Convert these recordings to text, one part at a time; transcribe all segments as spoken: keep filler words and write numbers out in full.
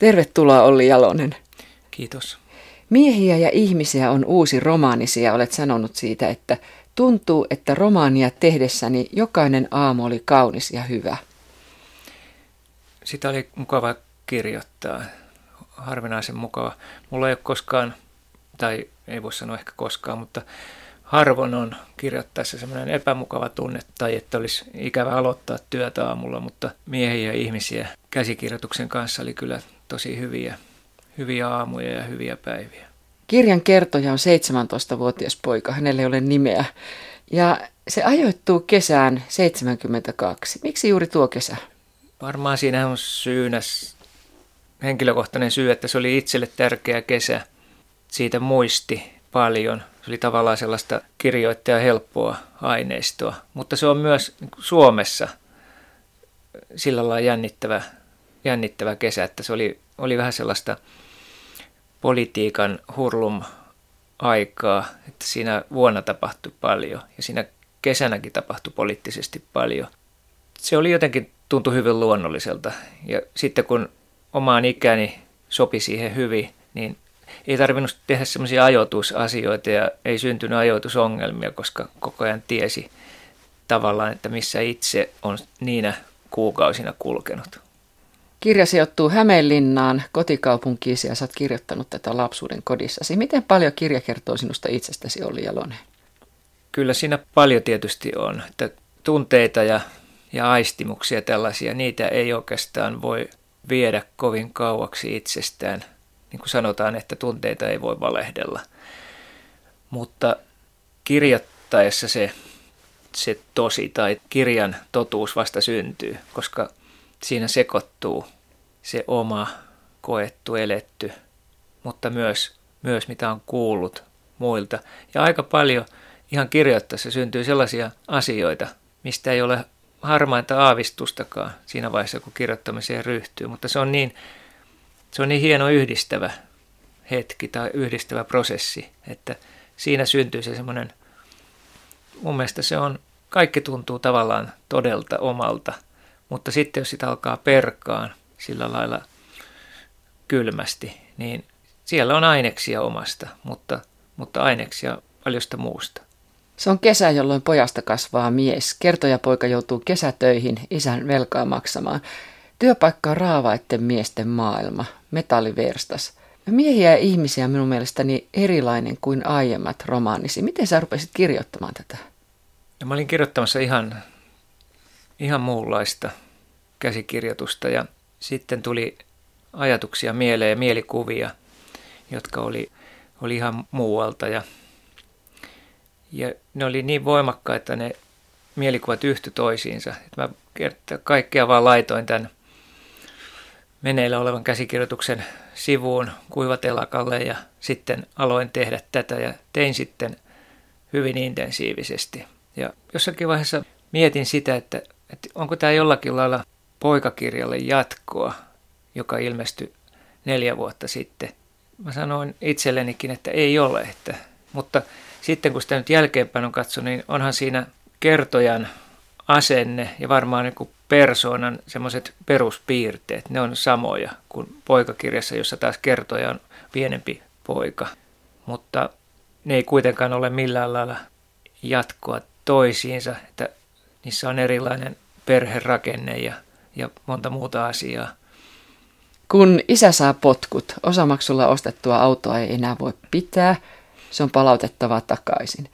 Tervetuloa Olli Jalonen. Kiitos. Miehiä ja ihmisiä on uusi romaanisi ja olet sanonut siitä, että tuntuu, että romaania tehdessäni jokainen aamu oli kaunis ja hyvä. Sitä oli mukava kirjoittaa. Harvinaisen mukava. Mulla ei ole koskaan, tai ei voi sanoa ehkä koskaan, mutta harvoin on kirjoittaessa semmoinen epämukava tunne tai että olisi ikävä aloittaa työtä aamulla, mutta miehiä ja ihmisiä käsikirjoituksen kanssa oli kyllä tosi hyviä, hyviä aamuja ja hyviä päiviä. Kirjan kertoja on seitsemäntoistavuotias poika, hänellä ei ole nimeä ja se ajoittuu kesään seitsemänkymmentäkaksi. Miksi juuri tuo kesä? Varmaan siinä on syynä, henkilökohtainen syy, että se oli itselle tärkeä kesä. Siitä muisti paljon. Se oli tavallaan sellaista kirjoittajan helppoa aineistoa, mutta se on myös Suomessa sillä lailla jännittävä, jännittävä kesä, että se oli, oli vähän sellaista politiikan hurlum-aikaa, että siinä vuonna tapahtui paljon ja siinä kesänäkin tapahtui poliittisesti paljon. Se oli jotenkin, tuntui hyvin luonnolliselta ja sitten kun omaan ikäni sopi siihen hyvin, niin ei tarvinnut tehdä semmoisia ajoitusasioita ja ei syntynyt ajoitusongelmia, koska koko ajan tiesi tavallaan, että missä itse on niinä kuukausina kulkenut. Kirja sijoittuu Hämeenlinnaan, kotikaupunkiisi, ja sä oot kirjoittanut tätä lapsuuden kodissasi. Miten paljon kirja kertoo sinusta itsestäsi, Olli Jalonen? Kyllä siinä paljon tietysti on, että tunteita ja, ja aistimuksia tällaisia, niitä ei oikeastaan voi viedä kovin kauaksi itsestään. Niin kuin sanotaan, että tunteita ei voi valehdella, mutta kirjoittaessa se, se tosi tai kirjan totuus vasta syntyy, koska siinä sekoittuu se oma koettu, eletty, mutta myös, myös mitä on kuullut muilta. Ja aika paljon ihan kirjoittaessa syntyy sellaisia asioita, mistä ei ole harmainta aavistustakaan siinä vaiheessa, kun kirjoittamiseen ryhtyy, mutta se on niin... Se on niin hieno yhdistävä hetki tai yhdistävä prosessi, että siinä syntyy se semmoinen, mun mielestä se on, kaikki tuntuu tavallaan todelta omalta, mutta sitten jos sitä alkaa perkaan sillä lailla kylmästi, niin siellä on aineksia omasta, mutta, mutta aineksia paljosta muusta. Se on kesä, jolloin pojasta kasvaa mies. Kertojapoika joutuu kesätöihin isän velkaa maksamaan. Työpaikka on raavaitten miesten maailma, metalliverstas. Miehiä ja ihmisiä minun mielestäni erilainen kuin aiemmat romaanisi. Miten sä rupesit kirjoittamaan tätä? No, mä olin kirjoittamassa ihan, ihan muunlaista käsikirjoitusta ja sitten tuli ajatuksia mieleen ja mielikuvia, jotka oli, oli ihan muualta. Ja, ja ne oli niin voimakkaita ne mielikuvat yhtyi toisiinsa. Mä kaikkea vaan laitoin tämän meneillä olevan käsikirjoituksen sivuun kuivatelakalle ja sitten aloin tehdä tätä ja tein sitten hyvin intensiivisesti. Ja jossakin vaiheessa mietin sitä, että, että onko tämä jollakin lailla poikakirjalle jatkoa, joka ilmestyi neljä vuotta sitten. Mä sanoin itsellenikin, että ei ole. Että, mutta sitten kun sitä nyt jälkeenpäin on katsonut, niin onhan siinä kertojan asenne ja varmaan niin kuin persoonan semmoiset peruspiirteet, ne on samoja kuin poikakirjassa, jossa taas kertoja on pienempi poika. Mutta ne ei kuitenkaan ole millään lailla jatkoa toisiinsa, että niissä on erilainen perherakenne ja, ja monta muuta asiaa. Kun isä saa potkut, osamaksulla ostettua autoa ei enää voi pitää, se on palautettava takaisin.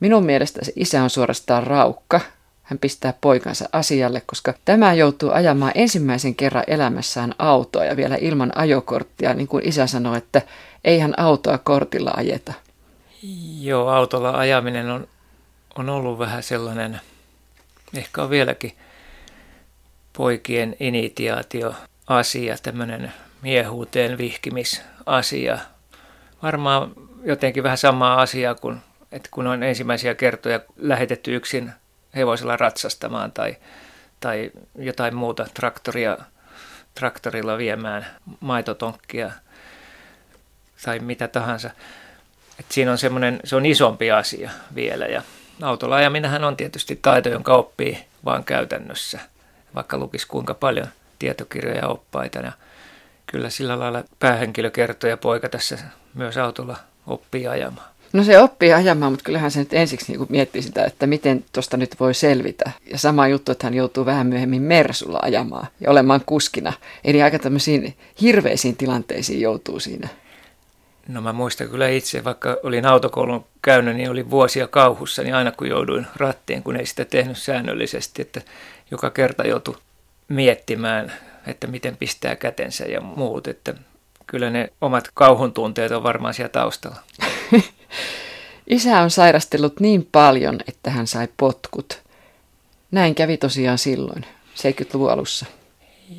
Minun mielestä se isä on suorastaan raukka. Hän pistää poikansa asialle, koska tämä joutuu ajamaan ensimmäisen kerran elämässään autoa ja vielä ilman ajokorttia, niin kuin isä sanoi, että eihän autoa kortilla ajeta. Joo, autolla ajaminen on, on ollut vähän sellainen, ehkä on vieläkin poikien initiaatioasia, tämmöinen miehuuteen vihkimisasia. Varmaan jotenkin vähän samaa asiaa kuin, että kun on ensimmäisiä kertoja lähetetty yksin hevosella ratsastamaan tai, tai jotain muuta traktoria, traktorilla viemään maitotonkkia tai mitä tahansa. Et siinä on semmoinen, se on isompi asia vielä ja autolla ajaminenhän on tietysti taito, jonka oppii vaan käytännössä, vaikka lukisi kuinka paljon tietokirjoja oppaita. Ja kyllä sillä lailla päähenkilökertoja poika tässä myös autolla oppii ajamaan. No se oppii ajamaan, mutta kyllähän se nyt ensiksi niin miettii sitä, että miten tuosta nyt voi selvitä. Ja sama juttu, että hän joutuu vähän myöhemmin Mersulla ajamaan ja olemaan kuskina. Eli aika tämmöisiin hirveisiin tilanteisiin joutuu siinä. No mä muistan kyllä itse, vaikka olin autokoulun käynyt, niin olin vuosia kauhussa, niin aina kun jouduin rattiin, kun ei sitä tehnyt säännöllisesti, että joka kerta joutui miettimään, että miten pistää kätensä ja muut, että kyllä ne omat kauhun tunteet on varmaan siellä taustalla. Isä on sairastellut niin paljon, että hän sai potkut. Näin kävi tosiaan silloin, seitsemänkymmentäluvun alussa.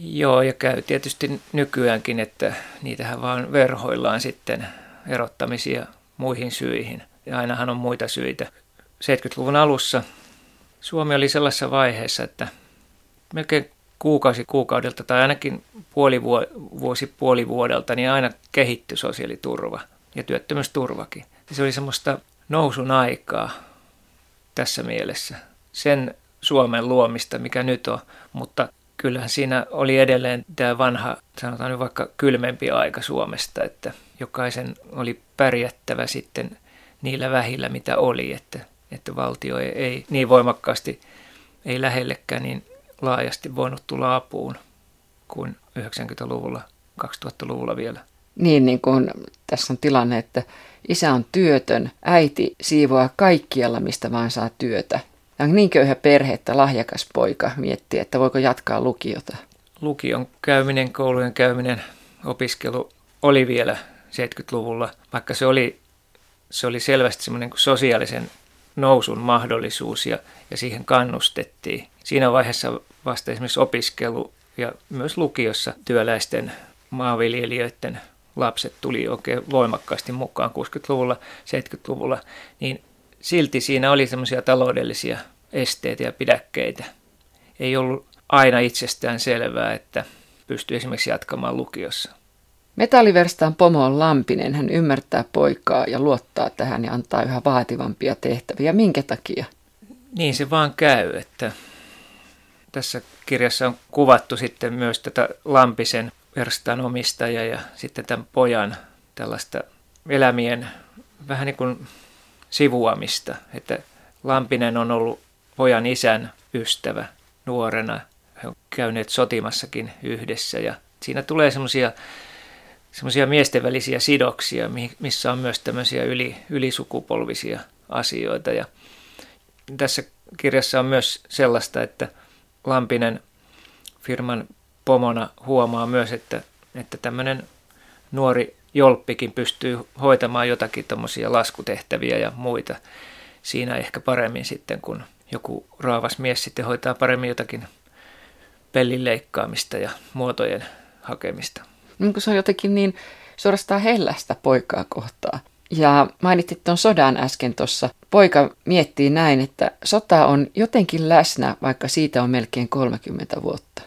Joo, ja käy tietysti nykyäänkin, että niitähän vaan verhoillaan sitten erottamisia muihin syihin. Ja ainahan on muita syitä. seitsemänkymmentäluvun alussa Suomi oli sellaisessa vaiheessa, että melkein kuukausi kuukaudelta tai ainakin puoli vuosi puoli vuodelta, niin aina kehittyi sosiaaliturva ja työttömyysturvakin. Se oli semmoista nousun aikaa tässä mielessä, sen Suomen luomista, mikä nyt on, mutta kyllähän siinä oli edelleen tämä vanha, sanotaan nyt vaikka kylmempi aika Suomesta, että jokaisen oli pärjättävä sitten niillä vähillä, mitä oli, että, että valtio ei, ei niin voimakkaasti, ei lähellekään niin laajasti voinut tulla apuun kuin yhdeksänkymmentäluvulla, kaksituhattaluvulla vielä. Niin, niin kuin tässä on tilanne, että isä on työtön, äiti siivoaa kaikkialla, mistä vaan saa työtä. Ja on niin köyhä perhe, että lahjakas poika miettii, että voiko jatkaa lukiota. Lukion käyminen, koulujen käyminen, opiskelu oli vielä seitsemänkymmentäluvulla, vaikka se oli, se oli selvästi semmoinen kuin sosiaalisen nousun mahdollisuus ja, ja siihen kannustettiin. Siinä vaiheessa vasta esimerkiksi opiskelu ja myös lukiossa työläisten maanviljelijöiden lapset tuli oikein voimakkaasti mukaan kuusikymmentäluvulla, seitsemänkymmentäluvulla, niin silti siinä oli semmoisia taloudellisia esteitä ja pidäkkeitä. Ei ollut aina itsestään selvää, että pystyi esimerkiksi jatkamaan lukiossa. Metalliverstaan pomo on Lampinen. Hän ymmärtää poikaa ja luottaa tähän ja antaa yhä vaativampia tehtäviä. Minkä takia? Niin se vaan käy, että tässä kirjassa on kuvattu sitten myös tätä Lampisen verstaan omistaja ja sitten tämän pojan tällaista elämien vähän niin kuin sivuamista, että Lampinen on ollut pojan isän ystävä nuorena, he on käyneet sotimassakin yhdessä ja siinä tulee semmoisia semmoisia miesten välisiä sidoksia, missä on myös tämmöisiä yli, ylisukupolvisia asioita ja tässä kirjassa on myös sellaista, että Lampinen firman pomona huomaa myös, että, että tämmöinen nuori jolppikin pystyy hoitamaan jotakin tommosia laskutehtäviä ja muita siinä ehkä paremmin sitten, kun joku raavas mies sitten hoitaa paremmin jotakin pellin leikkaamista ja muotojen hakemista. No, kun se on jotenkin niin suorastaan hellästä poikaa kohtaan. Ja mainitsit tuon sodan äsken tuossa. Poika miettii näin, että sota on jotenkin läsnä, vaikka siitä on melkein kolmekymmentä vuotta.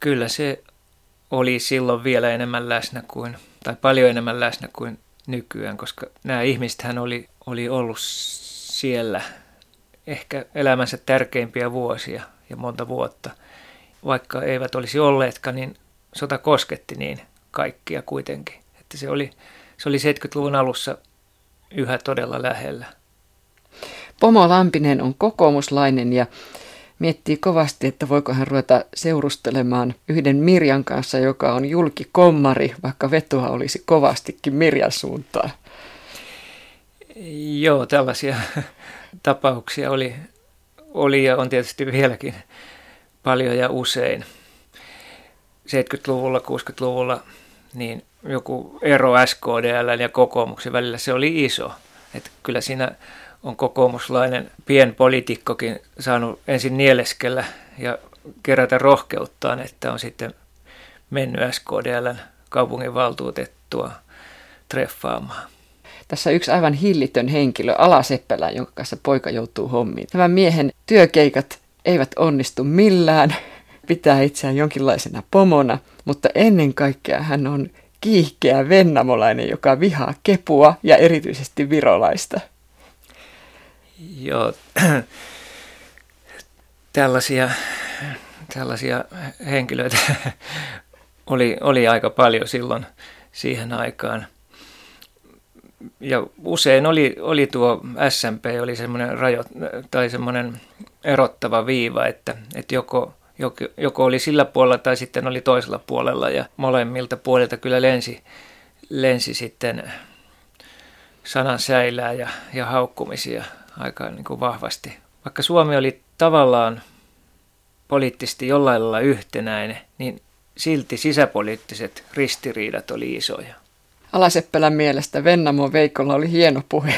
Kyllä se oli silloin vielä enemmän läsnä kuin, tai paljon enemmän läsnä kuin nykyään, koska nämä ihmisethän oli, oli ollut siellä ehkä elämänsä tärkeimpiä vuosia ja monta vuotta. Vaikka eivät olisi olleetkaan, niin sota kosketti niin kaikkia kuitenkin. Että se oli, se oli seitsemänkymmentäluvun alussa yhä todella lähellä. Pomo Lampinen on kokoomuslainen ja miettii kovasti, että voiko hän ruveta seurustelemaan yhden Mirjan kanssa, joka on julkikommari, vaikka vetoa olisi kovastikin Mirjan suuntaan. Joo, tällaisia tapauksia oli, oli ja on tietysti vieläkin paljon ja usein. seitsemänkymmentäluvulla, kuusikymmentäluvulla niin joku ero S K D L ja kokoomuksen välillä, se oli iso. Että kyllä siinä on kokoomuslainen pienpoliitikkokin saanut ensin nieleskellä ja kerätä rohkeuttaan, että on sitten mennyt S K D L:n kaupunginvaltuutettua treffaamaan. Tässä yksi aivan hillitön henkilö, Alaseppälä, jonka kanssa poika joutuu hommiin. Tämän miehen työkeikat eivät onnistu millään, pitää itseään jonkinlaisena pomona, mutta ennen kaikkea hän on kiihkeä vennamolainen, joka vihaa kepua ja erityisesti virolaista. Joo, tällaisia, tällaisia henkilöitä oli, oli aika paljon silloin siihen aikaan. Ja usein oli, oli tuo S M P, oli semmoinen rajo, tai semmoinen erottava viiva, että, että joko, joko, joko oli sillä puolella tai sitten oli toisella puolella. Ja molemmilta puolilta kyllä lensi, lensi sitten sanan säilää ja, ja haukkumisia aika niin kuin vahvasti. Vaikka Suomi oli tavallaan poliittisesti jollain lailla yhtenäinen, niin silti sisäpoliittiset ristiriidat oli isoja. Alaseppälän mielestä Vennamon Veikolla oli hieno puhe.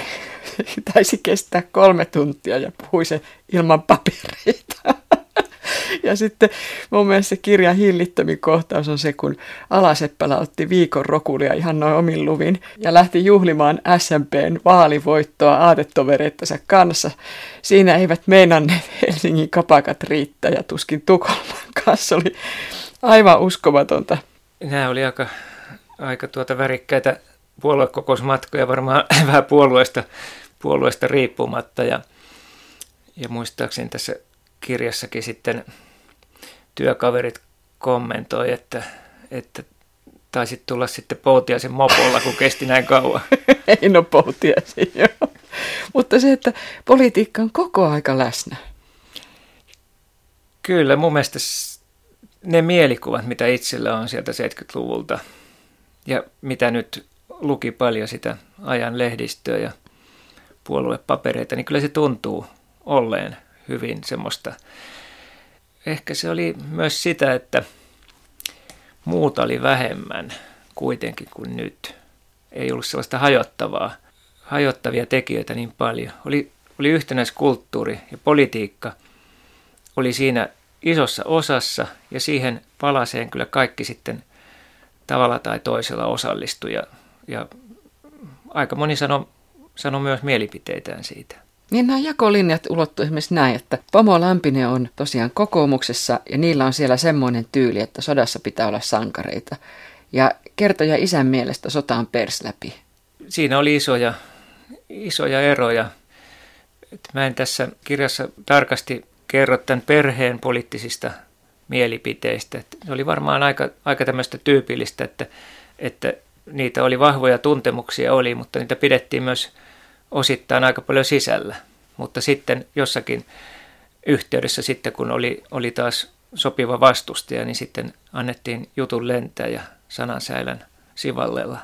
Taisi kestää kolme tuntia ja puhui se ilman papereita. Ja sitten mun mielestä se kirjan hillittömin kohtaus on se, kun Alaseppälä otti viikon rokulia ihan noin omin luvin ja lähti juhlimaan S M P:n vaalivoittoa aatetovereittensa kanssa. Siinä eivät meinanneet Helsingin kapakat riittää ja tuskin Tukholman kanssa oli aivan uskomatonta. Nämä oli aika, aika tuota värikkäitä puoluekokousmatkoja varmaan vähän puolueesta, puolueesta riippumatta ja, ja muistaakseni tässä kirjassakin sitten työkaverit kommentoi, että, että taisit tulla sitten Poutiaisen mopolla, kun kesti näin kauan. Ei no Poutiaisen, joo. Mutta se, että politiikka on koko aika läsnä. Kyllä, mun mielestä ne mielikuvat, mitä itsellä on sieltä seitsemänkymmentäluvulta ja mitä nyt luki paljon sitä ajan lehdistöä ja puoluepapereita, niin kyllä se tuntuu olleen hyvin semmoista. Ehkä se oli myös sitä, että muuta oli vähemmän kuitenkin kuin nyt. Ei ollut sellaista hajottavaa, hajottavia tekijöitä niin paljon. Oli, oli yhtenäiskulttuuri ja politiikka oli siinä isossa osassa ja siihen palaseen kyllä kaikki sitten tavalla tai toisella osallistui. Ja, ja aika moni sanoi sano myös mielipiteitään siitä. Niin nämä jakolinjat ulottuu esimerkiksi näin, että Pomo Lampinen on tosiaan kokoomuksessa ja niillä on siellä semmoinen tyyli, että sodassa pitää olla sankareita. Ja kertoja isän mielestä sota on persläpi. Siinä oli isoja, isoja eroja. Et mä en tässä kirjassa tarkasti kerro tämän perheen poliittisista mielipiteistä. Et se oli varmaan aika, aika tämmöistä tyypillistä, että, että niitä oli vahvoja tuntemuksia, oli, mutta niitä pidettiin myös osittain aika paljon sisällä, mutta sitten jossakin yhteydessä sitten, kun oli, oli taas sopiva vastustaja, niin sitten annettiin jutun lentää ja sanansäilän sivallella.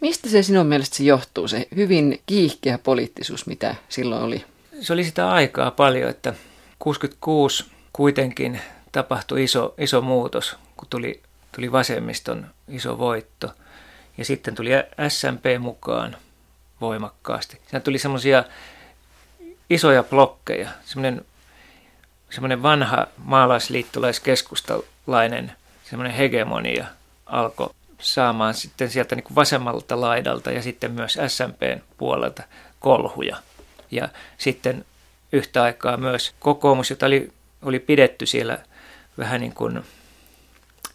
Mistä se sinun mielestäsi johtuu, se hyvin kiihkeä poliittisuus, mitä silloin oli? Se oli sitä aikaa paljon, että kuusikymmentäkuusi kuitenkin tapahtui iso, iso muutos, kun tuli, tuli vasemmiston iso voitto ja sitten tuli S M P mukaan voimakkaasti. Siinä tuli semmoisia isoja blokkeja, semmoinen, semmoinen vanha maalaisliittolaiskeskustalainen semmoinen hegemonia alkoi saamaan sitten sieltä niin kuin vasemmalta laidalta ja sitten myös S M P:n puolelta kolhuja. Ja sitten yhtä aikaa myös kokoomus, jota oli, oli pidetty siellä vähän niin kuin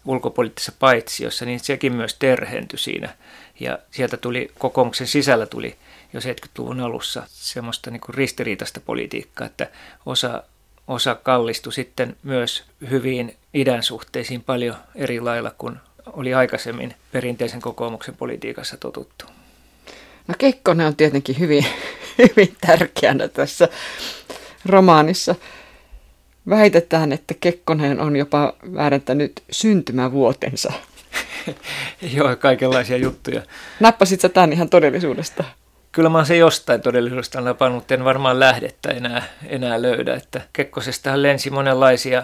ulkopoliittisessa paitsiossa, niin sekin myös terhentyi siinä. Ja sieltä tuli, kokoomuksen sisällä tuli jo seitsemänkymmentäluvun alussa semmoista niin kuin ristiriitaista politiikkaa, että osa, osa kallistui sitten myös hyviin idän suhteisiin paljon eri lailla kuin oli aikaisemmin perinteisen kokoomuksen politiikassa totuttu. No Kekkonen on tietenkin hyvin, hyvin tärkeänä tässä romaanissa. Väitetään, että Kekkonen on jopa väärentänyt syntymävuotensa. Joo, kaikenlaisia juttuja. Nappasit sä tämän ihan todellisuudesta? Kyllä mä oon se jostain todellisuudesta napannut, mutta en varmaan lähdettä enää, enää löydä. Että Kekkosestahan lensi monenlaisia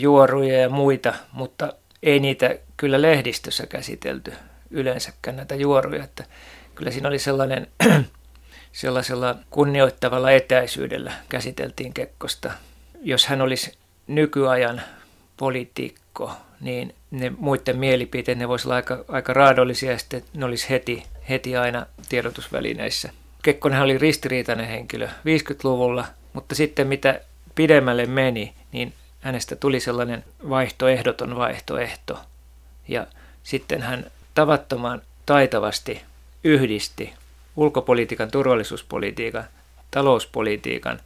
juoruja ja muita, mutta ei niitä kyllä lehdistössä käsitelty yleensäkään näitä juoruja. Että kyllä siinä oli sellainen, sellaisella kunnioittavalla etäisyydellä käsiteltiin Kekkosta. Jos hän olisi nykyajan politiikko, niin ne muiden mielipiteet, ne voisivat olla aika, aika raadollisia ja sitten ne olisi heti, heti aina tiedotusvälineissä. Kekkonenhan oli ristiriitainen henkilö viisikymmentäluvulla, mutta sitten mitä pidemmälle meni, niin hänestä tuli sellainen vaihtoehdoton vaihtoehto. Ja sitten hän tavattoman taitavasti yhdisti ulkopolitiikan, turvallisuuspolitiikan, talouspolitiikan,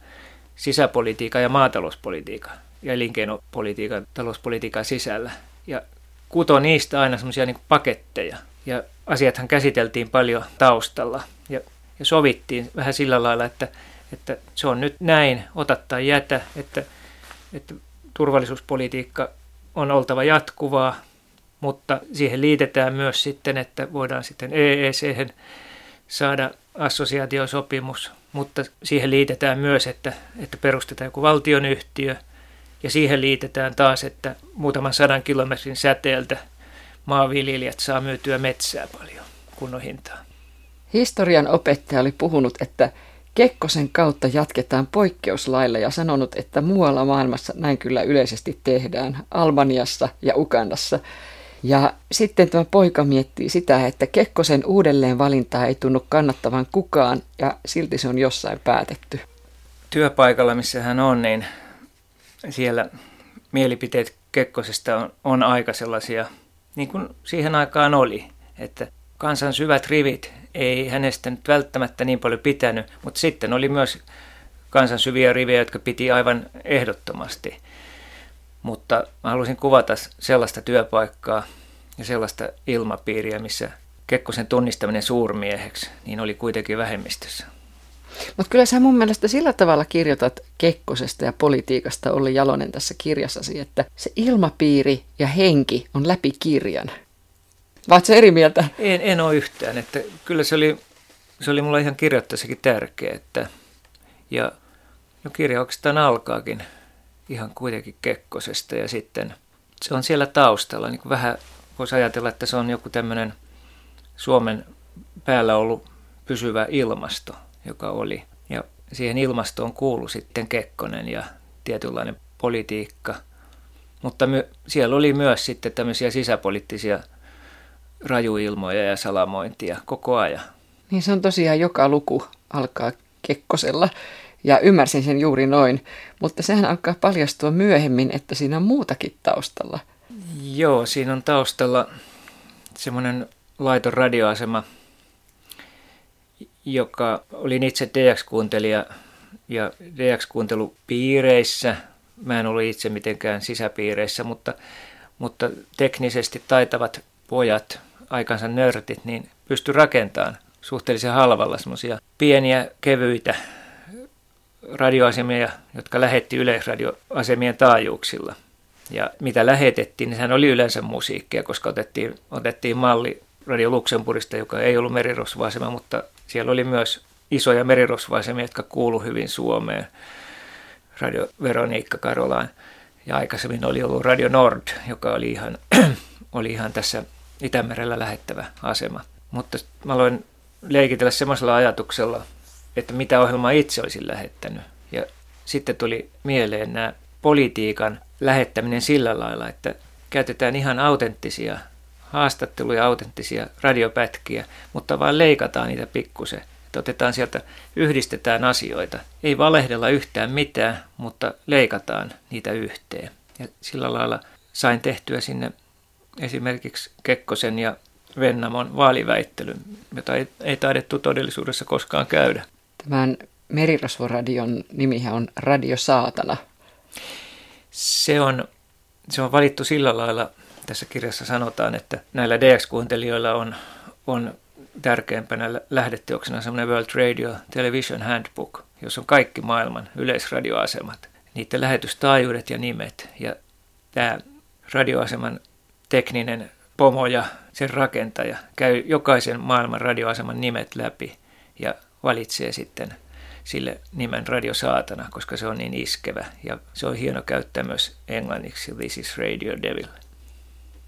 sisäpolitiikan ja maatalouspolitiikan ja elinkeinopolitiikan, talouspolitiikan sisällä. ja kutoi niistä aina semmoisia niin kuin paketteja. Ja asiathan käsiteltiin paljon taustalla ja, ja sovittiin vähän sillä lailla, että, että se on nyt näin, ota tai jätä, että, että turvallisuuspolitiikka on oltava jatkuvaa, mutta siihen liitetään myös sitten, että voidaan sitten E E C:hen saada assosiaatiosopimus, mutta siihen liitetään myös, että, että perustetaan joku valtionyhtiö ja siihen liitetään taas, että muutaman sadan kilometrin säteeltä maanviljelijät saa myytyä metsää paljon kunnon hintaan. Historian opettaja oli puhunut, että Kekkosen kautta jatketaan poikkeuslailla ja sanonut, että muualla maailmassa näin kyllä yleisesti tehdään, Albaniassa ja Ugandassa. Ja sitten tämä poika miettii sitä, että Kekkosen uudelleenvalintaa ei tunnu kannattavan kukaan ja silti se on jossain päätetty. Työpaikalla, missä hän on, niin siellä mielipiteet Kekkosesta on, on aika sellaisia, niin kuin siihen aikaan oli, että kansan syvät rivit ei hänestä nyt välttämättä niin paljon pitänyt, mutta sitten oli myös kansan syviä rivejä, jotka piti aivan ehdottomasti. Mutta mä halusin kuvata sellaista työpaikkaa ja sellaista ilmapiiriä, missä Kekkosen tunnistaminen suurmieheksi niin oli kuitenkin vähemmistössä. Mutta kyllä sä mun mielestä sillä tavalla kirjoitat Kekkosesta ja politiikasta, Olli Jalonen, tässä kirjassasi, että se ilmapiiri ja henki on läpi kirjan. Vaat sä eri mieltä? En, en ole yhtään. Että kyllä se oli, se oli mulla ihan kirjoittaessakin tärkeä. Että, ja no kirja oikeastaan alkaakin ihan kuitenkin Kekkosesta ja sitten se on siellä taustalla. Niin vähän voisi ajatella, että se on joku tämmöinen Suomen päällä ollut pysyvä ilmasto, joka oli. Ja siihen ilmastoon kuului sitten Kekkonen ja tietynlainen politiikka. Mutta my, siellä oli myös sitten tämmöisiä sisäpoliittisia rajuilmoja ja salamointia koko ajan. Niin se on tosiaan, joka luku alkaa Kekkosella ja ymmärsin sen juuri noin, mutta sehän alkaa paljastua myöhemmin, että siinä on muutakin taustalla. Joo, siinä on taustalla semmoinen laiton radioasema, joka olin itse D X-kuuntelija ja D X-kuuntelupiireissä. Mä en ollut itse mitenkään sisäpiireissä, mutta, mutta teknisesti taitavat pojat, aikansa nörtit, niin pystyi rakentamaan suhteellisen halvalla semmoisia pieniä, kevyitä radioasemia, jotka lähetti yleisradioasemien taajuuksilla. Ja mitä lähetettiin, niin sehän oli yleensä musiikkia, koska otettiin, otettiin malli Radio Luxemburgista, joka ei ollut merirosvoasema, mutta siellä oli myös isoja merirosvoasemia, jotka kuului hyvin Suomeen. Radio Veronika Karolaan ja aikaisemmin oli ollut Radio Nord, joka oli ihan... oli ihan tässä Itämerellä lähettävä asema. Mutta mä aloin leikitellä semmoisella ajatuksella, että mitä ohjelmaa itse olisin lähettänyt. Ja sitten tuli mieleen nämä politiikan lähettäminen sillä lailla, että käytetään ihan autenttisia haastatteluja, autenttisia radiopätkiä, mutta vaan leikataan niitä pikkusen. Että otetaan sieltä, yhdistetään asioita. Ei valehdella yhtään mitään, mutta leikataan niitä yhteen. Ja sillä lailla sain tehtyä sinne esimerkiksi Kekkosen ja Vennamon vaaliväittelyn, jota ei, ei taidettu todellisuudessa koskaan käydä. Tämän merirosvoradion nimihän on Radio Saatana. Se on, se on valittu sillä lailla, tässä kirjassa sanotaan, että näillä D X-kuuntelijoilla on, on tärkeimpänä lähdeteoksena semmoinen World Radio Television Handbook, jossa on kaikki maailman yleisradioasemat, niiden lähetystaajuudet ja nimet. Ja tämä radioaseman tekninen pomo ja sen rakentaja käy jokaisen maailman radioaseman nimet läpi ja valitsee sitten sille nimen Radio Saatana, koska se on niin iskevä. Ja se on hieno käyttää myös englanniksi, This is Radio Devil.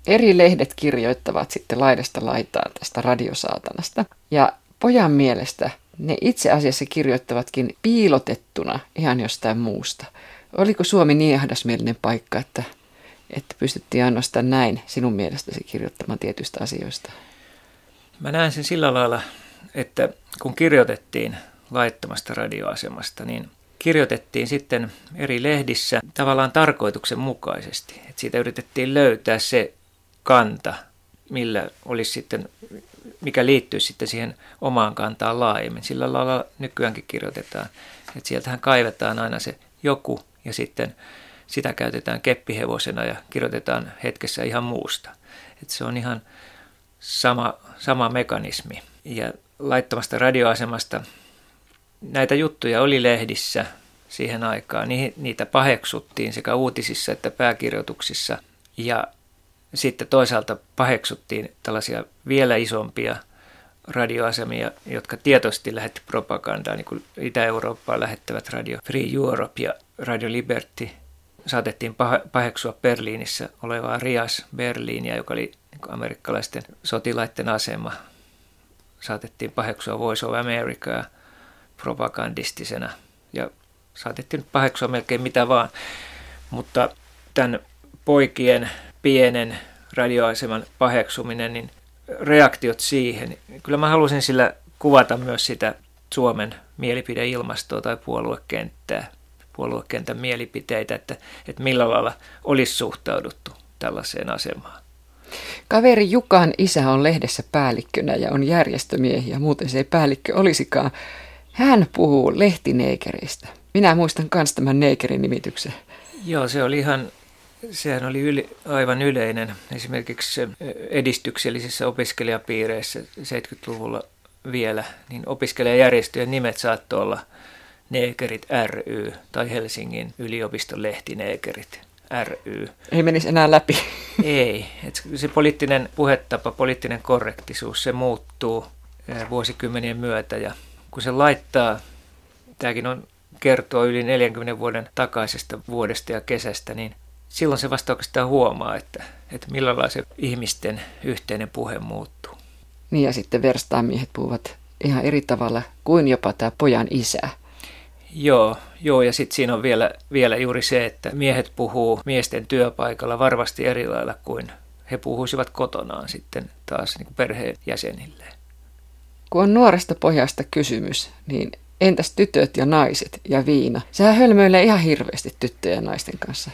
Eri lehdet kirjoittavat sitten laidasta laitaan tästä Radio Saatanasta. Ja pojan mielestä ne itse asiassa kirjoittavatkin piilotettuna ihan jostain muusta. Oliko Suomi niin ahdasmielinen paikka, että... että pystyttiin ainoastaan näin sinun mielestäsi kirjoittamaan tietyistä asioista? Mä näen sen sillä lailla, että kun kirjoitettiin laittomasta radioasemasta, niin kirjoitettiin sitten eri lehdissä tavallaan tarkoituksenmukaisesti. Että siitä yritettiin löytää se kanta, millä olisi sitten, mikä liittyy sitten siihen omaan kantaan laajemmin. Sillä lailla nykyäänkin kirjoitetaan. Että sieltähän kaivetaan aina se joku ja sitten sitä käytetään keppihevosena ja kirjoitetaan hetkessä ihan muusta. Et se on ihan sama, sama mekanismi. Ja laittomasta radioasemasta näitä juttuja oli lehdissä siihen aikaan. Niitä paheksuttiin sekä uutisissa että pääkirjoituksissa. Ja sitten toisaalta paheksuttiin tällaisia vielä isompia radioasemia, jotka tietoisesti lähetti propagandaa, niin kuin Itä-Eurooppaan lähettävät Radio Free Europe ja Radio Liberty. Saatettiin paheksua Berliinissä olevaa Rias Berlinia, joka oli amerikkalaisten sotilaiden asema. Saatettiin paheksua Voice of America propagandistisena ja saatettiin paheksua melkein mitä vaan. Mutta tämän poikien pienen radioaseman paheksuminen, niin reaktiot siihen. Kyllä mä halusin sillä kuvata myös sitä Suomen mielipideilmastoa tai puoluekenttää, puoluekentän mielipiteitä, että, että millä lailla olisi suhtauduttu tällaiseen asemaan. Kaveri Jukan isä on lehdessä päällikkönä ja on järjestömiehiä, muuten se ei päällikkö olisikaan. Hän puhuu lehtineikereistä. Minä muistan myös tämän neikerin nimityksen. Joo, se oli ihan... Sehän oli yli, aivan yleinen. Esimerkiksi edistyksellisissä opiskelijapiireissä seitsemänkymmentäluvulla vielä, niin opiskelijajärjestöjen nimet saattoi olla Neekerit ry tai Helsingin yliopiston lehtineekerit ry. Ei menisi enää läpi. Ei. Et se poliittinen puhetapa, poliittinen korrektisuus, se muuttuu vuosikymmenien myötä. Ja kun se laittaa, tämäkin on kertoo yli neljänkymmenen vuoden takaisesta vuodesta ja kesästä, niin silloin se vasta oikeastaan huomaa, että, että millä se ihmisten yhteinen puhe muuttuu. Niin ja sitten verstaamiehet puhuvat ihan eri tavalla kuin jopa tämä pojan isä. Joo, joo ja sitten siinä on vielä, vielä juuri se, että miehet puhuu miesten työpaikalla varmasti eri lailla kuin he puhuisivat kotonaan sitten taas niin kuin perheen jäsenilleen. Kun on nuoresta pojasta kysymys, niin entäs tytöt ja naiset ja viina? Sehän hölmöilee ihan hirveästi tyttöjen ja naisten kanssa.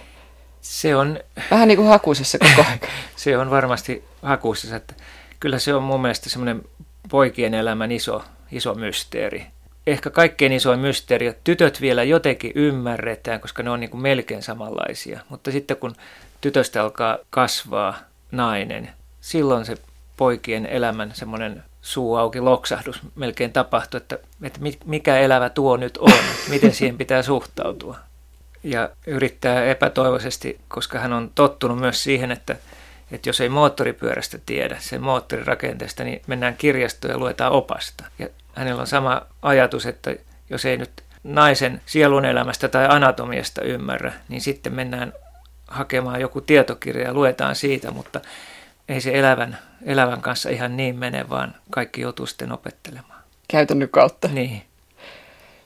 Se on, vähän niin kuin hakuisessa koko ajan. Se on varmasti hakuisessa. Että kyllä se on mun mielestä semmoinen poikien elämän iso, iso mysteeri. Ehkä kaikkein isoin mysteeri, että tytöt vielä jotenkin ymmärretään, koska ne on niin kuin melkein samanlaisia. Mutta sitten kun tytöstä alkaa kasvaa nainen, silloin se poikien elämän semmoinen suu auki loksahdus melkein tapahtuu, että, että mikä elävä tuo nyt on, miten siihen pitää suhtautua. Ja yrittää epätoivoisesti, koska hän on tottunut myös siihen, että, että jos ei moottoripyörästä tiedä, sen moottorirakenteesta, niin mennään kirjastoon ja luetaan opasta. Ja hänellä on sama ajatus, että jos ei nyt naisen sielun elämästä tai anatomiasta ymmärrä, niin sitten mennään hakemaan joku tietokirja ja luetaan siitä, mutta ei se elävän, elävän kanssa ihan niin mene, vaan kaikki joutuu sitten opettelemaan. Käytännön kautta. Niin.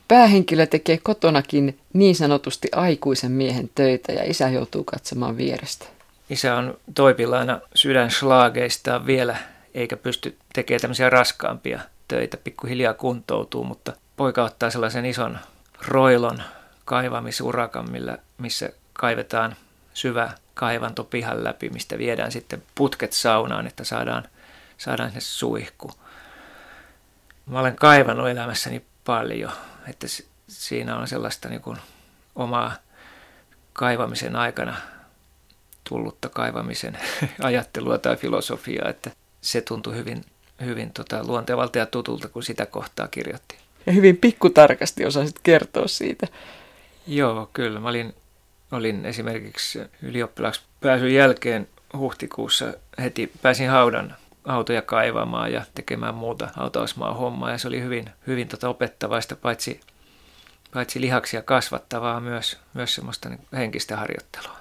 Päähenkilö tekee kotonakin niin sanotusti aikuisen miehen töitä ja isä joutuu katsomaan vierestä. Isä on toipilaana sydänschlaageistaan vielä, eikä pysty tekemään tämmöisiä raskaampia töitä. Pikkuhiljaa kuntoutuu, mutta poika ottaa sellaisen ison roilon kaivamisurakan, millä, missä kaivetaan syvä kaivanto pihan läpi, mistä viedään sitten putket saunaan, että saadaan, saadaan sinne suihku. Mä olen kaivannut elämässäni paljon. Että siinä on sellaista niin kuin omaa kaivamisen aikana tullutta kaivamisen ajattelua tai filosofiaa, että se tuntui hyvin, hyvin tota, luontevalta ja tutulta, kun sitä kohtaa kirjoittiin. Ja hyvin pikkutarkasti osasit kertoa siitä. Joo, kyllä. Mä olin, olin esimerkiksi ylioppilaaksi pääsyn jälkeen huhtikuussa heti pääsin haudan autoja kaivamaan ja tekemään muuta hautausmaa hommaa, ja se oli hyvin, hyvin tota opettavaista, paitsi, paitsi lihaksia kasvattavaa, myös, myös semmoista henkistä harjoittelua.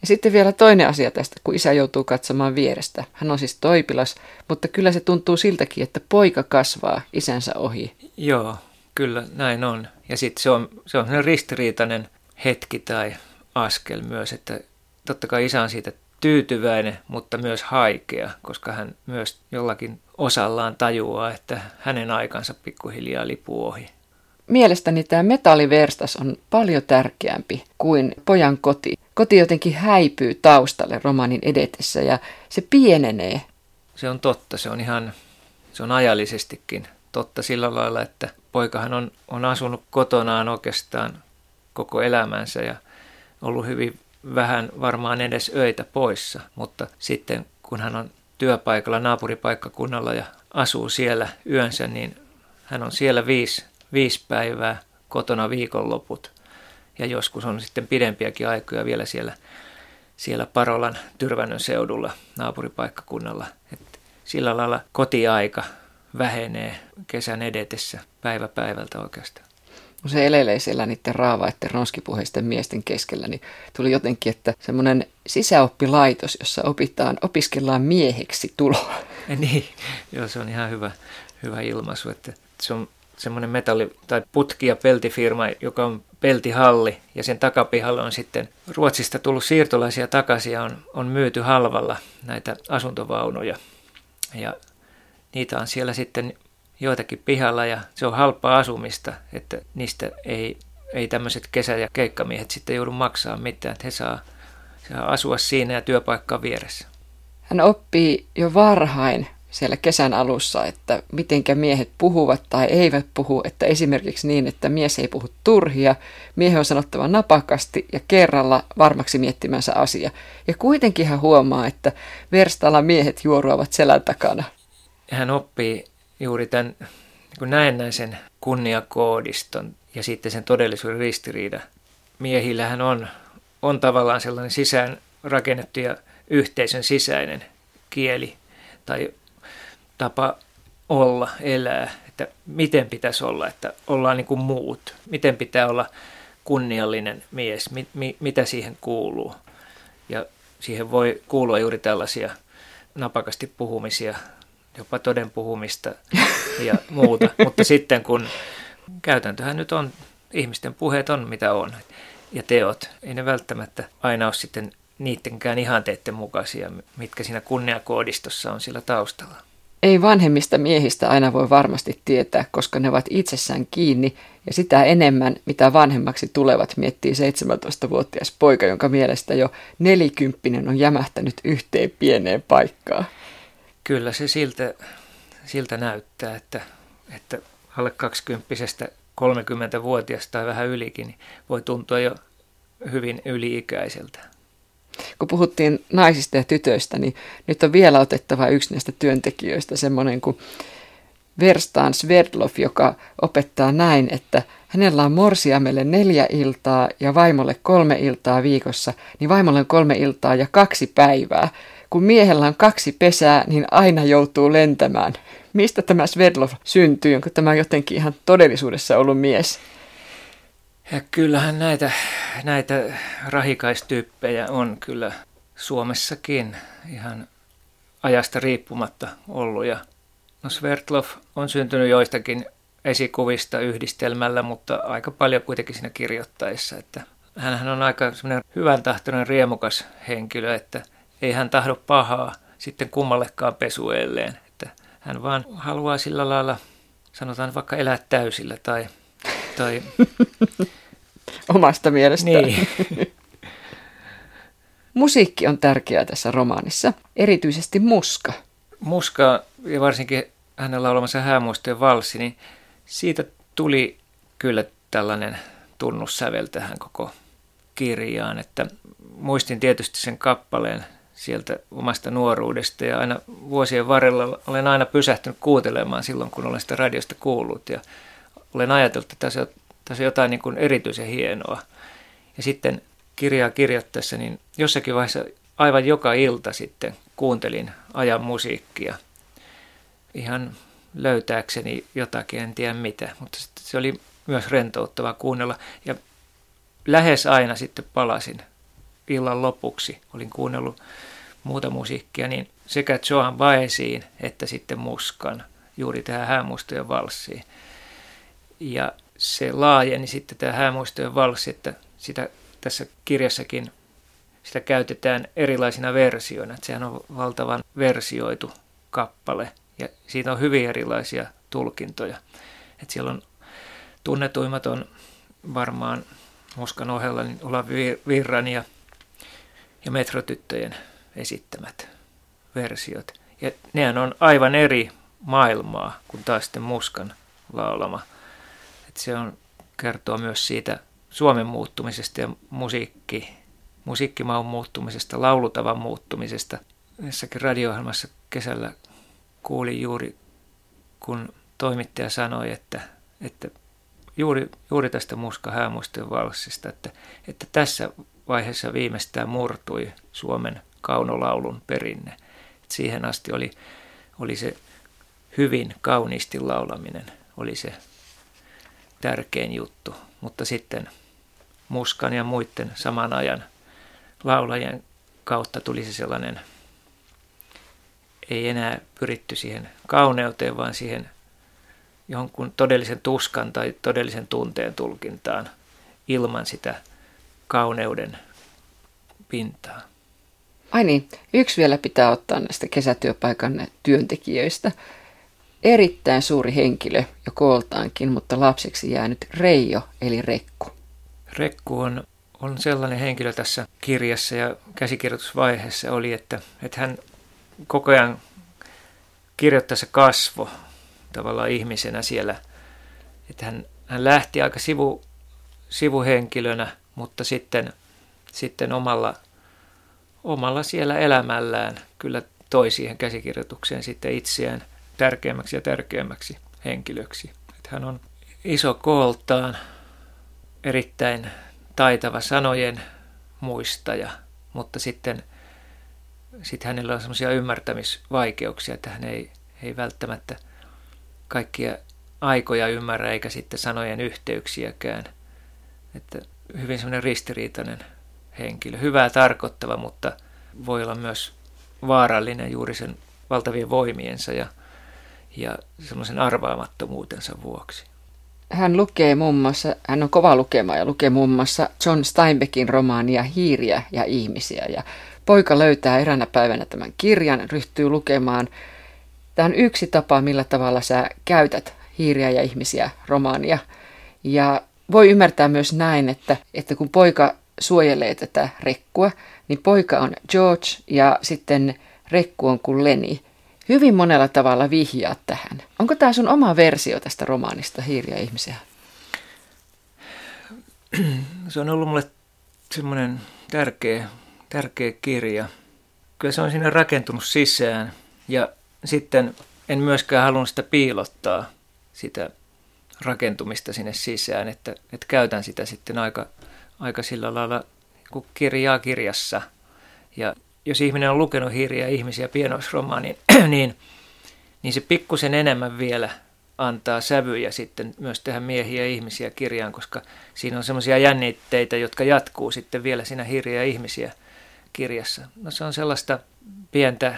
Ja sitten vielä toinen asia tästä, kun isä joutuu katsomaan vierestä. Hän on siis toipilas, mutta kyllä se tuntuu siltäkin, että poika kasvaa isänsä ohi. Joo, kyllä näin on. Ja sitten se on, se on ristiriitainen hetki tai askel myös, että totta kai isä on siitä tyytyväinen, mutta myös haikea, koska hän myös jollakin osallaan tajuaa, että hänen aikansa pikkuhiljaa lipuu ohi. Mielestäni tämä metalliverstas on paljon tärkeämpi kuin pojan koti. Koti jotenkin häipyy taustalle romaanin edetessä ja se pienenee. Se on totta, se on ihan, se on ajallisestikin totta sillä lailla, että poikahan on, on asunut kotonaan oikeastaan koko elämänsä ja ollut hyvin vähän varmaan edes öitä poissa, mutta sitten kun hän on työpaikalla naapuripaikkakunnalla ja asuu siellä yönsä, niin hän on siellä viisi, viisi päivää, kotona viikonloput ja joskus on sitten pidempiäkin aikoja vielä siellä, siellä Parolan Tyrvänön seudulla naapuripaikkakunnalla. Et sillä lailla kotiaika vähenee kesän edetessä päivä päivältä oikeastaan. Kun se elelee siellä niiden raavaiden ronskipuheisten miesten keskellä, niin tuli jotenkin, että semmoinen sisäoppilaitos, jossa opitaan, opiskellaan mieheksi tuloa. Niin, joo, se on ihan hyvä, hyvä ilmaisu. Että se on semmoinen metalli- tai putki- ja peltifirma, joka on peltihalli, ja sen takapihalla on sitten Ruotsista tullut siirtolaisia takaisin, ja on, on myyty halvalla näitä asuntovaunuja. Ja niitä on siellä sitten joitakin pihalla, ja se on halpaa asumista, että niistä ei, ei tämmöiset kesä- ja keikkamiehet sitten joudu maksaa mitään, että he saa, saa asua siinä ja työpaikkaa vieressä. Hän oppii jo varhain siellä kesän alussa, että mitenkä miehet puhuvat tai eivät puhu, että esimerkiksi niin, että mies ei puhu turhia, miehen on sanottava napakasti ja kerralla varmaksi miettimänsä asia. Ja kuitenkin hän huomaa, että verstaalla miehet juoruavat selän takana. Hän oppii juuri tämän niin näennäisen kunniakoodiston ja sitten sen todellisuuden ristiriida. Miehillähän on, on tavallaan sellainen sisään rakennettu ja yhteisön sisäinen kieli tai tapa olla, elää, että miten pitäisi olla, että ollaan niin kuin muut. Miten pitää olla kunniallinen mies, mi, mi, mitä siihen kuuluu. Ja siihen voi kuulua juuri tällaisia napakasti puhumisia, jopa toden puhumista ja muuta. Mutta sitten kun käytäntöhän nyt on, ihmisten puheet on mitä on ja teot, ei ne välttämättä aina ole sitten niittenkään ihanteiden mukaisia, mitkä siinä kunniakoodistossa on sillä taustalla. Ei vanhemmista miehistä aina voi varmasti tietää, koska ne ovat itsessään kiinni ja sitä enemmän, mitä vanhemmaksi tulevat, miettii seitsemäntoistavuotias poika, jonka mielestä jo nelikymppinen on jämähtänyt yhteen pieneen paikkaan. Kyllä se siltä, siltä näyttää, että, että alle kaksikymppisestä kolmekymmentävuotiaasta tai vähän ylikin niin voi tuntua jo hyvin yli-ikäiseltä. Kun puhuttiin naisista ja tytöistä, niin nyt on vielä otettava yksi näistä työntekijöistä, semmoinen kuin verstaan Sverdlov, joka opettaa näin, että hänellä on morsiamelle neljä iltaa ja vaimolle kolme iltaa viikossa, niin vaimolle on kolme iltaa ja kaksi päivää. Kun miehellä on kaksi pesää, niin aina joutuu lentämään. Mistä tämä Sverdlov syntyy? Onko tämä jotenkin ihan todellisuudessa ollut mies? Ja kyllähän näitä, näitä rahikaistyyppejä on kyllä Suomessakin ihan ajasta riippumatta ollut. Ja no Sverdlov on syntynyt joistakin esikuvista yhdistelmällä, mutta aika paljon kuitenkin siinä kirjoittaessa. Että hänhän on aika semmoinen hyvän tahtoinen riemukas henkilö, että ei hän tahdo pahaa sitten kummallekaan pesuelleen. Että hän vaan haluaa sillä lailla, sanotaan vaikka elää täysillä tai... tai... Omasta mielestään. Niin. Musiikki on tärkeää tässä romaanissa, erityisesti Muska. Muska ja varsinkin hänellä olemassa Häämuistojen valssi, niin siitä tuli kyllä tällainen tunnussävel tähän koko kirjaan. Että muistin tietysti sen kappaleen sieltä omasta nuoruudesta ja aina vuosien varrella olen aina pysähtynyt kuuntelemaan silloin, kun olen sitä radiosta kuullut ja olen ajatellut, että tässä on, tässä on jotain niin kuin erityisen hienoa. Ja sitten kirjaa kirjoittaessa, niin jossakin vaiheessa aivan joka ilta sitten kuuntelin ajan musiikkia ihan löytääkseni jotakin, en tiedä mitä, mutta se oli myös rentouttavaa kuunnella ja lähes aina sitten palasin illan lopuksi. Olin kuunnellut muuta musiikkia, niin sekä Joan Baeziin että sitten Muskan, juuri tähän Häämuistojen valssiin. Ja se laajeni sitten tämä Häämuistojen valssi, että sitä tässä kirjassakin sitä käytetään erilaisina versioina. Että sehän on valtavan versioitu kappale ja siitä on hyvin erilaisia tulkintoja. Että siellä on tunnetuimmat on varmaan Muskan ohella niin Ola Virran ja, ja Metrotyttöjen esittämät versiot. Ja nehän on aivan eri maailmaa kuin taas sitten Muskan laulama. Et se on, kertoo myös siitä Suomen muuttumisesta ja musiikki, musiikkimaun muuttumisesta, laulutavan muuttumisesta. Jossakin radio-ohjelmassa kesällä kuulin juuri, kun toimittaja sanoi, että, että juuri, juuri tästä Muskan Häämuistojen valssista, että, että tässä vaiheessa viimeistään murtui Suomen kaunolaulun perinne. Et siihen asti oli, oli se hyvin kauniisti laulaminen, oli se tärkein juttu, mutta sitten Muskan ja muiden saman ajan laulajien kautta tuli se sellainen, ei enää pyritty siihen kauneuteen, vaan siihen jonkun todellisen tuskan tai todellisen tunteen tulkintaan ilman sitä kauneuden pintaa. Ai niin, yksi vielä pitää ottaa näistä kesätyöpaikan työntekijöistä. Erittäin suuri henkilö jo kooltaankin, mutta lapseksi jäänyt Reijo eli Rekku. Rekku on, on sellainen henkilö tässä kirjassa ja käsikirjoitusvaiheessa oli, että, että hän koko ajan kirjoittaessa kasvo tavallaan ihmisenä siellä. Että hän, hän lähti aika sivu, sivuhenkilönä, mutta sitten, sitten omalla, omalla siellä elämällään kyllä toi siihen käsikirjoitukseen sitten itseään tärkeämmäksi ja tärkeämmäksi henkilöksi. Että hän on iso kooltaan, erittäin taitava sanojen muistaja, mutta sitten sit hänellä on semmoisia ymmärtämisvaikeuksia, että hän ei, ei välttämättä kaikkia aikoja ymmärrä eikä sitten sanojen yhteyksiäkään. Että hyvin semmoinen ristiriitainen henkilö. Hyvää tarkoittava, mutta voi olla myös vaarallinen juuri sen valtavien voimiensa ja ja semmoisen arvaamattomuutensa vuoksi. Hän lukee muun muassa, hän on kova lukema ja lukee muun muassa John Steinbeckin romaania Hiiriä ja ihmisiä. Ja poika löytää eräänä päivänä tämän kirjan, ryhtyy lukemaan. Tämä on yksi tapa, millä tavalla sä käytät Hiiriä ja ihmisiä romaania. Ja voi ymmärtää myös näin, että, että kun poika suojelee tätä Rekkua, niin poika on George ja sitten Rekku on kuin Lenny. Hyvin monella tavalla vihjaa tähän. Onko tämä sun oma versio tästä romaanista, Hiiriä ja ihmisiä? Se on ollut mulle semmoinen tärkeä, tärkeä kirja. Kyllä se on siinä rakentunut sisään. Ja sitten en myöskään halunnut sitä piilottaa, sitä rakentumista sinne sisään. Että, että käytän sitä sitten aika, aika sillä lailla kuin kirjaa kirjassa. Ja jos ihminen on lukenut Hiiriä ja ihmisiä pienoisromaanin, niin, niin se pikkusen enemmän vielä antaa sävyjä sitten myös tähän Miehiä ja ihmisiä kirjaan, koska siinä on semmoisia jännitteitä, jotka jatkuu sitten vielä siinä Hiiriä ja ihmisiä kirjassa. No se on sellaista pientä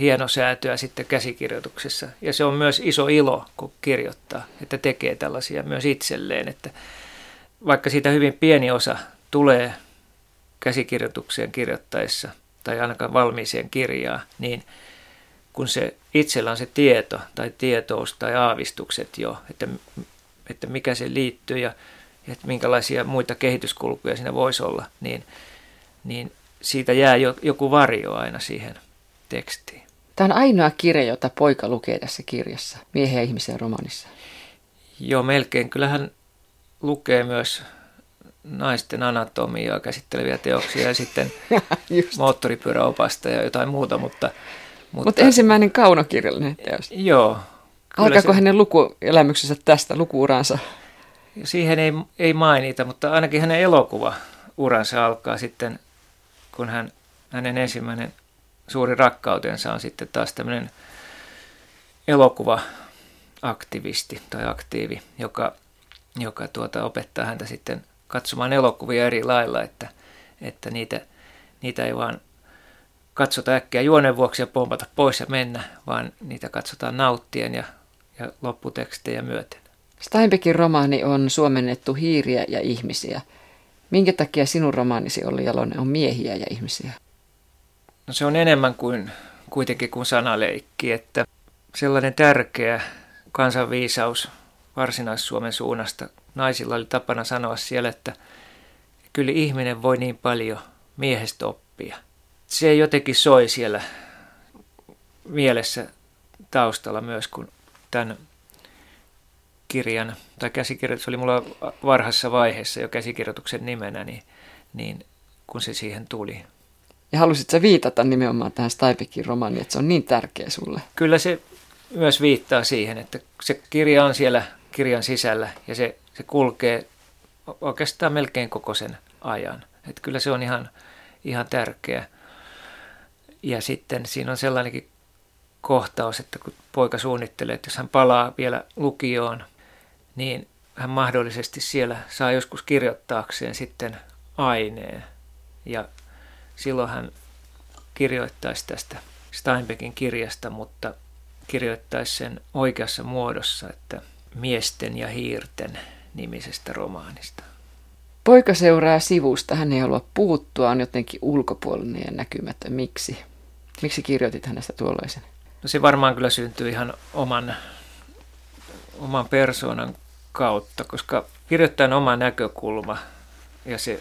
hienosäätöä sitten käsikirjoituksessa ja se on myös iso ilo, kun kirjoittaa, että tekee tällaisia myös itselleen, että vaikka siitä hyvin pieni osa tulee käsikirjoitukseen kirjoittaessa, tai ainakaan valmiiseen kirjaan, niin kun se itsellä on se tieto tai tietous tai aavistukset jo, että, että mikä se liittyy ja että minkälaisia muita kehityskulkuja siinä voisi olla, niin, niin siitä jää jo, joku varjo aina siihen tekstiin. Tämä on ainoa kirja, jota poika lukee tässä kirjassa, Miehen ja ihmisen romanissa. Joo, melkein. Kyllähän lukee myös naisten anatomiaa käsitteleviä teoksia ja sitten moottoripyöräopasta ja jotain muuta, mutta... Mutta Mut ensimmäinen kaunokirjallinen teos. Joo. Alkaako se hänen lukuelämyksensä tästä, lukuuransa? Siihen ei, ei mainita, mutta ainakin hänen elokuvauransa alkaa sitten, kun hän, hänen ensimmäinen suuri rakkautensa on sitten taas tämmöinen elokuvaaktivisti tai aktiivi, joka, joka tuota, opettaa häntä sitten katsomaan elokuvia eri lailla, että, että niitä, niitä ei vaan katsota äkkiä juonen vuoksi ja pompata pois ja mennä, vaan niitä katsotaan nauttien ja, ja lopputekstejä myöten. Steinbeckin romaani on suomennettu Hiiriä ja ihmisiä. Minkä takia sinun romaanisi, Olli Jalonen, on Miehiä ja ihmisiä? No se on enemmän kuin kuitenkin kuin sanaleikki, että sellainen tärkeä kansanviisaus Varsinais-Suomen suunnasta. Naisilla oli tapana sanoa siellä, että kyllä ihminen voi niin paljon miehestä oppia. Se jotenkin soi siellä mielessä taustalla myös, kun tämän kirjan, tai käsikirjoitus oli mulla varhaisessa vaiheessa jo käsikirjoituksen nimenä, niin, niin kun se siihen tuli. Ja halusit sä viitata nimenomaan tähän Steinbeckin romaaniin, että se on niin tärkeä sulle? Kyllä se myös viittaa siihen, että se kirja on siellä kirjan sisällä ja se, se kulkee oikeastaan melkein koko sen ajan. Että kyllä se on ihan, ihan tärkeä. Ja sitten siinä on sellainenkin kohtaus, että kun poika suunnittelee, että jos hän palaa vielä lukioon, niin hän mahdollisesti siellä saa joskus kirjoittaakseen sitten aineen. Ja silloin hän kirjoittaisi tästä Steinbeckin kirjasta, mutta kirjoittaisi sen oikeassa muodossa, että Miesten ja hiirten nimisestä romaanista. Poika seuraa sivusta, hän ei halua puuttua, on jotenkin ulkopuolinen ja näkymätön. Miksi? Miksi kirjoitit hänestä tuollaisen? No se varmaan kyllä syntyy ihan oman, oman persoonan kautta, koska kirjoittajan oma näkökulma ja se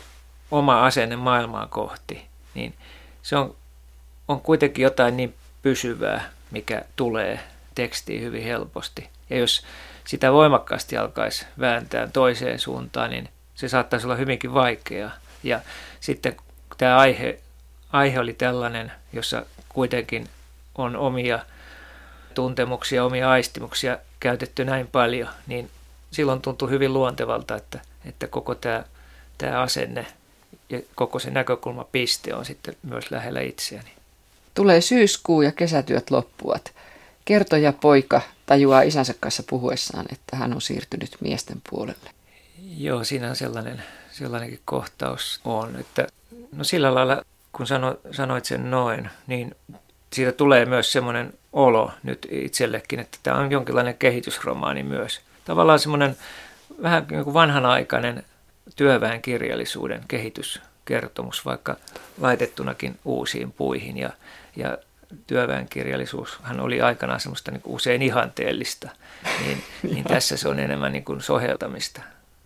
oma asenne maailmaa kohti, niin se on, on kuitenkin jotain niin pysyvää, mikä tulee tekstiin hyvin helposti. Ja jos sitä voimakkaasti alkaisi vääntää toiseen suuntaan, niin se saattaisi olla hyvinkin vaikeaa. Ja sitten tämä aihe, aihe oli tällainen, jossa kuitenkin on omia tuntemuksia, omia aistimuksia käytetty näin paljon, niin silloin tuntui hyvin luontevalta, että, että koko tämä, tämä asenne ja koko se näkökulmapiste on sitten myös lähellä itseäni. Tulee syyskuu ja kesätyöt loppuvat. Kertoja poika tajuaa isänsä kanssa puhuessaan, että hän on siirtynyt miesten puolelle. Joo, siinä on sellainen, sellainenkin kohtaus on, että no sillä lailla, kun sano, sanoit sen noin, niin siitä tulee myös semmoinen olo nyt itsellekin, että tämä on jonkinlainen kehitysromaani myös. Tavallaan semmoinen vähän niin kuin vanhanaikainen työväenkirjallisuuden kehityskertomus, vaikka laitettunakin uusiin puihin. Ja, ja työväenkirjallisuushan oli aikanaan semmoista niin kuin usein ihanteellista, niin, niin tässä se on enemmän niin kuin soheltamista.